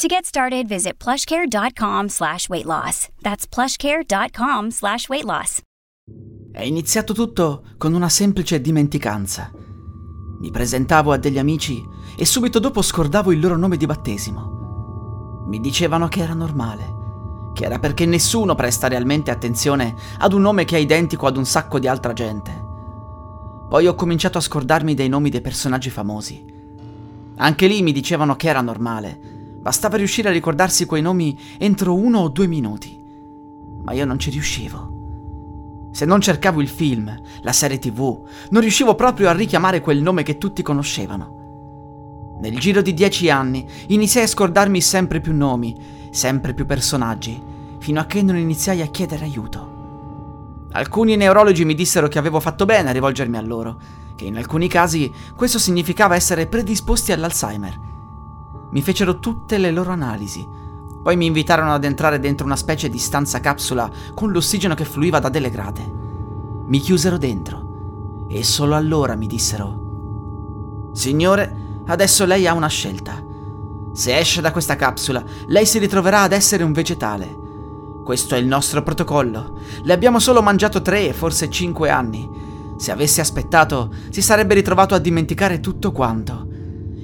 To get started, visit plushcare.com/weightloss. That's plushcare.com/weightloss. È iniziato tutto con una semplice dimenticanza. Mi presentavo a degli amici e subito dopo scordavo il loro nome di battesimo. Mi dicevano che era normale, che era perché nessuno presta realmente attenzione ad un nome che è identico ad un sacco di altra gente. Poi ho cominciato a scordarmi dei nomi dei personaggi famosi. Anche lì mi dicevano che era normale. Bastava riuscire a ricordarsi quei nomi entro 1 o 2 minuti. Ma io non ci riuscivo. Se non cercavo il film, la serie TV, non riuscivo proprio a richiamare quel nome che tutti conoscevano. Nel giro di 10 anni iniziai a scordarmi sempre più nomi, sempre più personaggi, fino a che non iniziai a chiedere aiuto. Alcuni neurologi mi dissero che avevo fatto bene a rivolgermi a loro, che in alcuni casi questo significava essere predisposti all'Alzheimer. Mi fecero tutte le loro analisi, poi mi invitarono ad entrare dentro una specie di stanza capsula con l'ossigeno che fluiva da delle grate. Mi chiusero dentro e solo allora mi dissero: «Signore, adesso lei ha una scelta. Se esce da questa capsula, lei si ritroverà ad essere un vegetale. Questo è il nostro protocollo. Le abbiamo solo mangiato 3, forse 5 anni. Se avesse aspettato, si sarebbe ritrovato a dimenticare tutto quanto.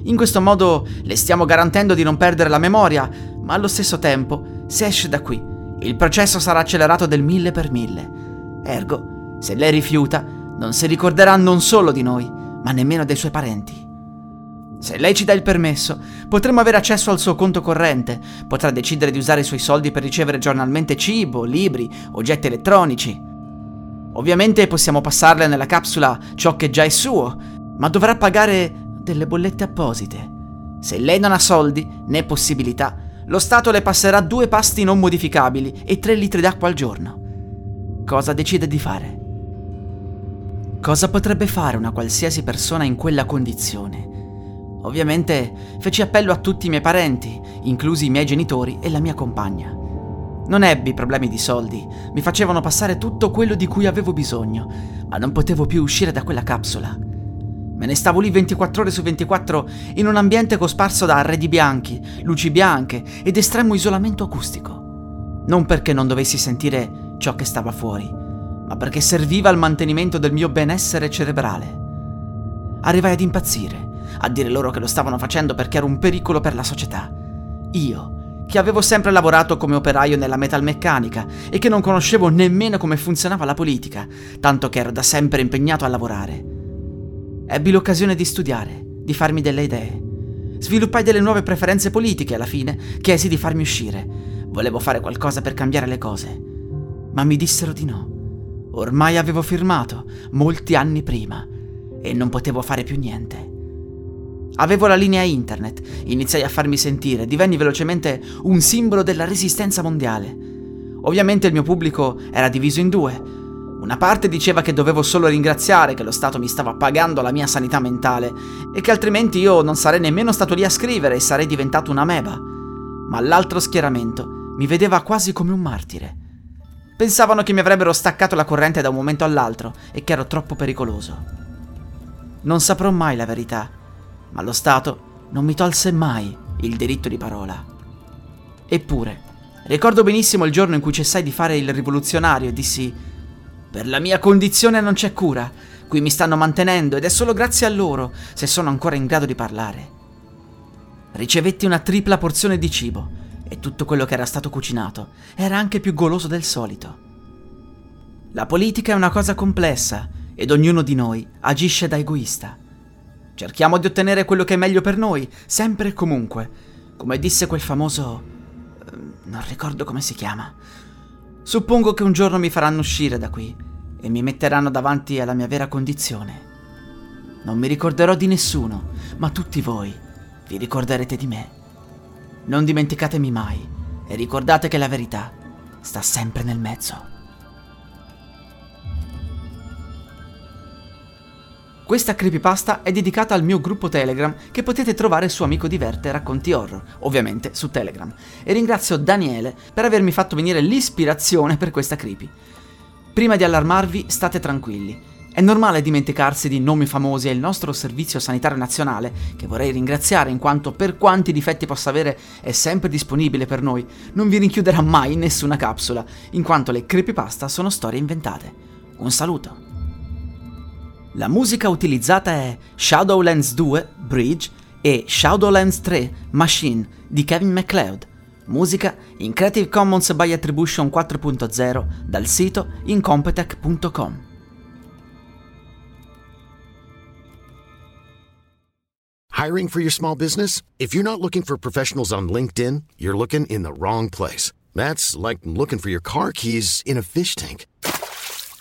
In questo modo le stiamo garantendo di non perdere la memoria, ma allo stesso tempo, se esce da qui, il processo sarà accelerato del 1000x1000. Ergo, se lei rifiuta, non si ricorderà non solo di noi, ma nemmeno dei suoi parenti. Se lei ci dà il permesso, potremo avere accesso al suo conto corrente, potrà decidere di usare i suoi soldi per ricevere giornalmente cibo, libri, oggetti elettronici. Ovviamente possiamo passarle nella capsula ciò che già è suo, ma dovrà pagare delle bollette apposite. Se lei non ha soldi né possibilità, lo Stato le passerà 2 pasti non modificabili e 3 litri d'acqua al giorno. Cosa decide di fare? Cosa potrebbe fare una qualsiasi persona in quella condizione? Ovviamente feci appello a tutti i miei parenti, inclusi i miei genitori e la mia compagna. Non ebbi problemi di soldi, mi facevano passare tutto quello di cui avevo bisogno, ma non potevo più uscire da quella capsula. Me ne stavo lì 24 ore su 24 in un ambiente cosparso da arredi bianchi, luci bianche ed estremo isolamento acustico. Non perché non dovessi sentire ciò che stava fuori, ma perché serviva al mantenimento del mio benessere cerebrale. Arrivai ad impazzire, a dire loro che lo stavano facendo perché ero un pericolo per la società. Io, che avevo sempre lavorato come operaio nella metalmeccanica e che non conoscevo nemmeno come funzionava la politica, tanto che ero da sempre impegnato a lavorare. Ebbi l'occasione di studiare, di farmi delle idee. Sviluppai delle nuove preferenze politiche alla fine, chiesi di farmi uscire. Volevo fare qualcosa per cambiare le cose. Ma mi dissero di no. Ormai avevo firmato, molti anni prima, e non potevo fare più niente. Avevo la linea internet, iniziai a farmi sentire, divenni velocemente un simbolo della resistenza mondiale. Ovviamente il mio pubblico era diviso in 2. Una parte diceva che dovevo solo ringraziare che lo Stato mi stava pagando la mia sanità mentale e che altrimenti io non sarei nemmeno stato lì a scrivere e sarei diventato un'ameba. Ma l'altro schieramento mi vedeva quasi come un martire. Pensavano che mi avrebbero staccato la corrente da un momento all'altro e che ero troppo pericoloso. Non saprò mai la verità, ma lo Stato non mi tolse mai il diritto di parola. Eppure, ricordo benissimo il giorno in cui cessai di fare il rivoluzionario e dissi: «Per la mia condizione non c'è cura, qui mi stanno mantenendo ed è solo grazie a loro se sono ancora in grado di parlare». Ricevetti una tripla porzione di cibo e tutto quello che era stato cucinato era anche più goloso del solito. La politica è una cosa complessa ed ognuno di noi agisce da egoista. Cerchiamo di ottenere quello che è meglio per noi, sempre e comunque, come disse quel famoso... non ricordo come si chiama... Suppongo che un giorno mi faranno uscire da qui e mi metteranno davanti alla mia vera condizione. Non mi ricorderò di nessuno, ma tutti voi vi ricorderete di me. Non dimenticatemi mai e ricordate che la verità sta sempre nel mezzo. Questa creepypasta è dedicata al mio gruppo Telegram che potete trovare su Amico Diverte Racconti Horror, ovviamente su Telegram, e ringrazio Daniele per avermi fatto venire l'ispirazione per questa creepy. Prima di allarmarvi, state tranquilli. È normale dimenticarsi di nomi famosi e il nostro Servizio Sanitario Nazionale, che vorrei ringraziare in quanto per quanti difetti possa avere è sempre disponibile per noi, non vi rinchiuderà mai in nessuna capsula, in quanto le creepypasta sono storie inventate. Un saluto! La musica utilizzata è Shadowlands 2, Bridge, e Shadowlands 3, Machine, di Kevin MacLeod. Musica in Creative Commons by Attribution 4.0 dal sito incompetech.com. Hiring for your small business? If you're not looking for professionals on LinkedIn, you're looking in the wrong place. That's like looking for your car keys in a fish tank.